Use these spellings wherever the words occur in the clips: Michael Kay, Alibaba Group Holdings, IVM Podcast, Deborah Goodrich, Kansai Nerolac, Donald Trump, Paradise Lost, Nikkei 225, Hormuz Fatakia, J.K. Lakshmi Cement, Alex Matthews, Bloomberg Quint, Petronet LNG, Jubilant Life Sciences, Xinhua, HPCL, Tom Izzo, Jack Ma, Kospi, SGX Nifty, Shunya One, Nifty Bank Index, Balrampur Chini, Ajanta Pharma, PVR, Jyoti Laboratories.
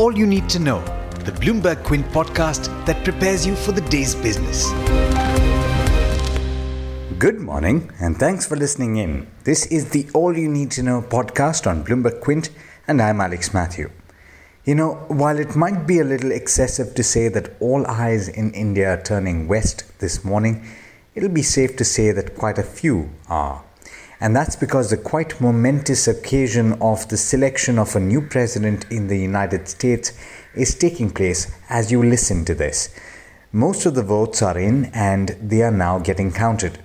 all you need to know, the Bloomberg Quint podcast that prepares you for the day's business. Good morning and thanks for listening in. This is the All You Need to Know podcast on Bloomberg Quint and I'm Alex Matthew. You know, while it might be a little excessive to say that all eyes in India are turning west this morning, it'll be safe to say that quite a few are. And that's because the quite momentous occasion of the selection of a new president in the United States is taking place as you listen to this. Most of the votes are in and they are now getting counted.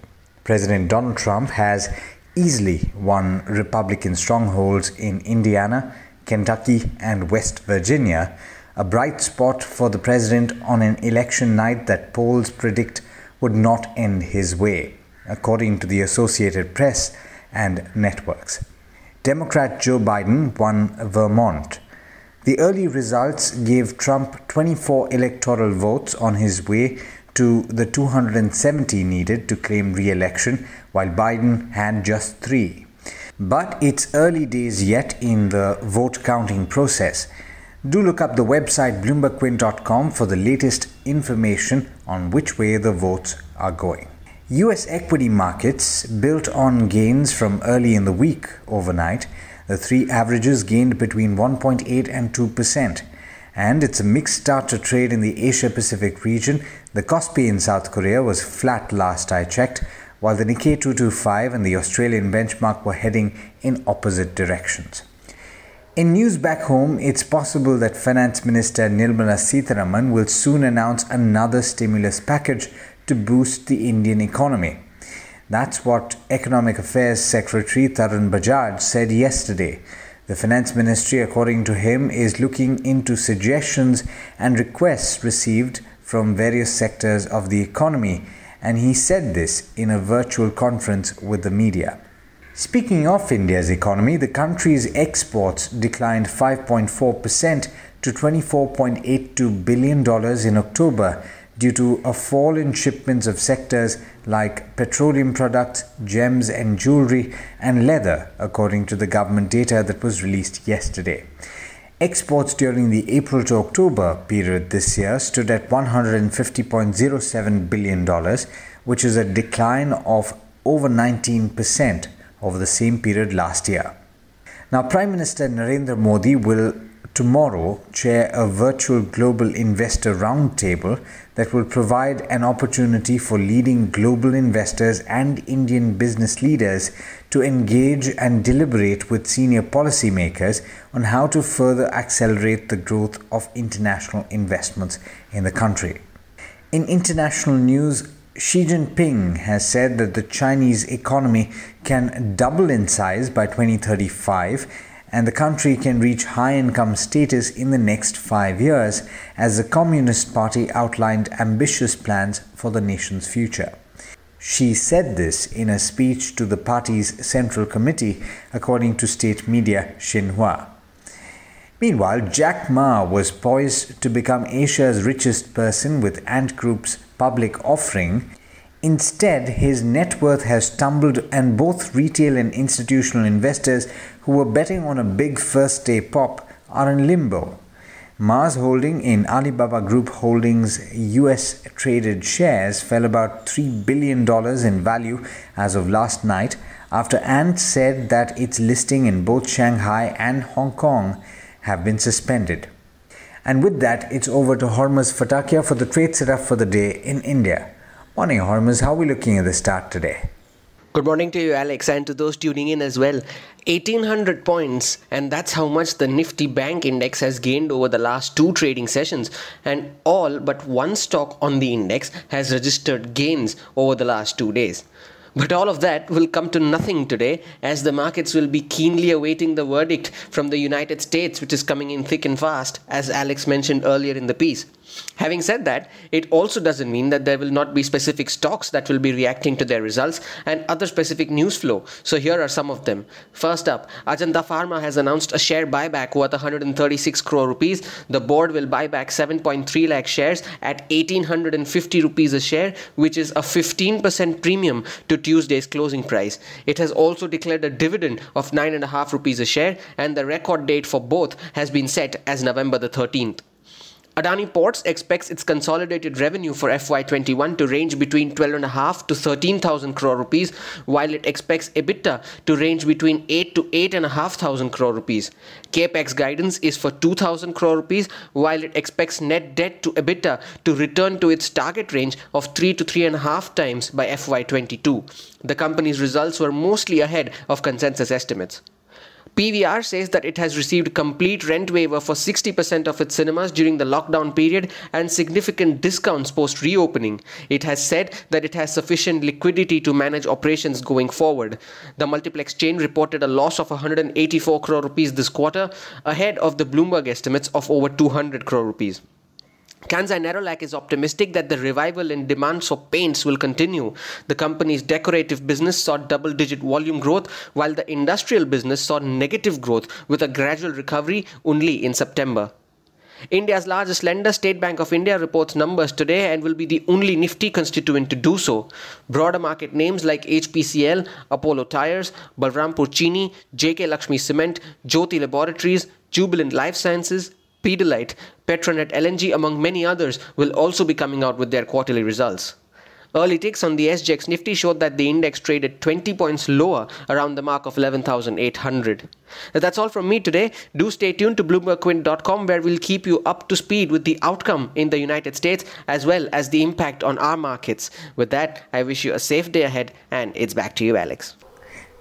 President Donald Trump has easily won Republican strongholds in Indiana, Kentucky and West Virginia, a bright spot for the president on an election night that polls predict would not end his way, according to the Associated Press and networks. Democrat Joe Biden won Vermont. The early results gave Trump 24 electoral votes on his way to the 270 needed to claim re-election, while Biden had just 3. But it's early days yet in the vote counting process. Do look up the website bloombergquint.com for the latest information on which way the votes are going. US equity markets built on gains from early in the week overnight. The three averages gained between 1.8 and 2%. And it's a mixed start to trade in the Asia-Pacific region. The Kospi in South Korea was flat last I checked, while the Nikkei 225 and the Australian benchmark were heading in opposite directions. In news back home, it's possible that Finance Minister Nirmala Sitharaman will soon announce another stimulus package to boost the Indian economy. That's what Economic Affairs Secretary Tarun Bajaj said yesterday. The Finance Ministry, according to him, is looking into suggestions and requests received from various sectors of the economy, and he said this in a virtual conference with the media. Speaking of India's economy, the country's exports declined 5.4% to $24.82 billion in October, due to a fall in shipments of sectors like petroleum products, gems and jewellery and leather, according to the government data that was released yesterday. Exports during the April to October period this year stood at $150.07 billion, which is a decline of over 19% over the same period last year. Now, Prime Minister Narendra Modi will tomorrow chair a virtual global investor roundtable that will provide an opportunity for leading global investors and Indian business leaders to engage and deliberate with senior policymakers on how to further accelerate the growth of international investments in the country. In international news, Xi Jinping has said that the Chinese economy can double in size by 2035 and the country can reach high-income status in the next 5 years as the Communist Party outlined ambitious plans for the nation's future. She said this in a speech to the party's central committee, according to state media Xinhua. Meanwhile, Jack Ma was poised to become Asia's richest person with Ant Group's public offering. Instead, his net worth has tumbled and both retail and institutional investors who were betting on a big first-day pop are in limbo. Ma's holding in Alibaba Group Holdings US-traded shares fell about $3 billion in value as of last night after Ant said that its listing in both Shanghai and Hong Kong have been suspended. And with that, it's over to Hormuz Fatakia for the trade setup for the day in India. Morning, Hormuz. How are we looking at the start today? Good morning to you, Alex, and to those tuning in as well. 1800 points, and that's how much the Nifty Bank Index has gained over the last two trading sessions. And all but one stock on the index has registered gains over the last 2 days. But all of that will come to nothing today as the markets will be keenly awaiting the verdict from the United States, which is coming in thick and fast, as Alex mentioned earlier in the piece. Having said that, it also doesn't mean that there will not be specific stocks that will be reacting to their results and other specific news flow. So here are some of them. First up, Ajanta Pharma has announced a share buyback worth 136 crore rupees. The board will buy back 7.3 lakh shares at 1850 rupees a share, which is a 15% premium to Tuesday's closing price. It has also declared a dividend of 9.5 rupees a share, and the record date for both has been set as November the 13th. Adani Ports expects its consolidated revenue for FY21 to range between 12.5 to 13,000 crore rupees, while it expects EBITDA to range between 8 to 8,500 crore rupees. Capex guidance is for 2,000 crore rupees, while it expects net debt to EBITDA to return to its target range of 3 to 3.5 times by FY22. The company's results were mostly ahead of consensus estimates. PVR says that it has received complete rent waiver for 60% of its cinemas during the lockdown period and significant discounts post-reopening. It has said that it has sufficient liquidity to manage operations going forward. The multiplex chain reported a loss of 184 crore rupees this quarter, ahead of the Bloomberg estimates of over 200 crore rupees. Kansai Nerolac is optimistic that the revival in demand for paints will continue. The company's decorative business saw double-digit volume growth, while the industrial business saw negative growth with a gradual recovery only in September. India's largest lender, State Bank of India, reports numbers today and will be the only Nifty constituent to do so. Broader market names like HPCL, Apollo Tires, Balrampur Chini, J.K. Lakshmi Cement, Jyoti Laboratories, Jubilant Life Sciences, Petronet LNG, among many others, will also be coming out with their quarterly results. Early ticks on the SGX Nifty showed that the index traded 20 points lower around the mark of 11,800. That's all from me today. Do stay tuned to BloombergQuint.com, where we'll keep you up to speed with the outcome in the United States as well as the impact on our markets. With that, I wish you a safe day ahead, and it's back to you, Alex.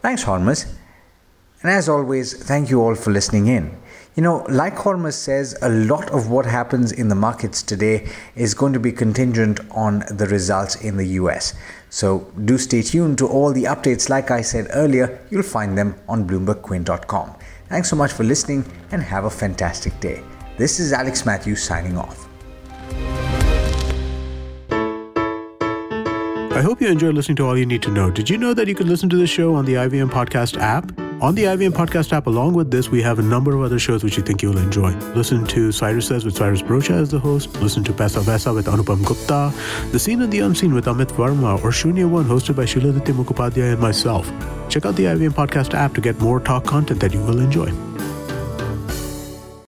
Thanks, Hormuz. And as always, thank you all for listening in. You know, like Hormuz says, a lot of what happens in the markets today is going to be contingent on the results in the US. So do stay tuned to all the updates. Like I said earlier, you'll find them on BloombergQuint.com. Thanks so much for listening and have a fantastic day. This is Alex Matthews signing off. I hope you enjoyed listening to All You Need to Know. Did you know that you can listen to the show on the IVM Podcast app? On the IVM Podcast app, along with this, we have a number of other shows which you think you'll enjoy. Listen to Cyrus Says with Cyrus Brocha as the host. Listen to Pesavesa with Anupam Gupta. The Seen and the Unseen with Amit Varma, or Shunya One, hosted by Shiladitya Mukhopadhyay and myself. Check out the IVM Podcast app to get more talk content that you will enjoy.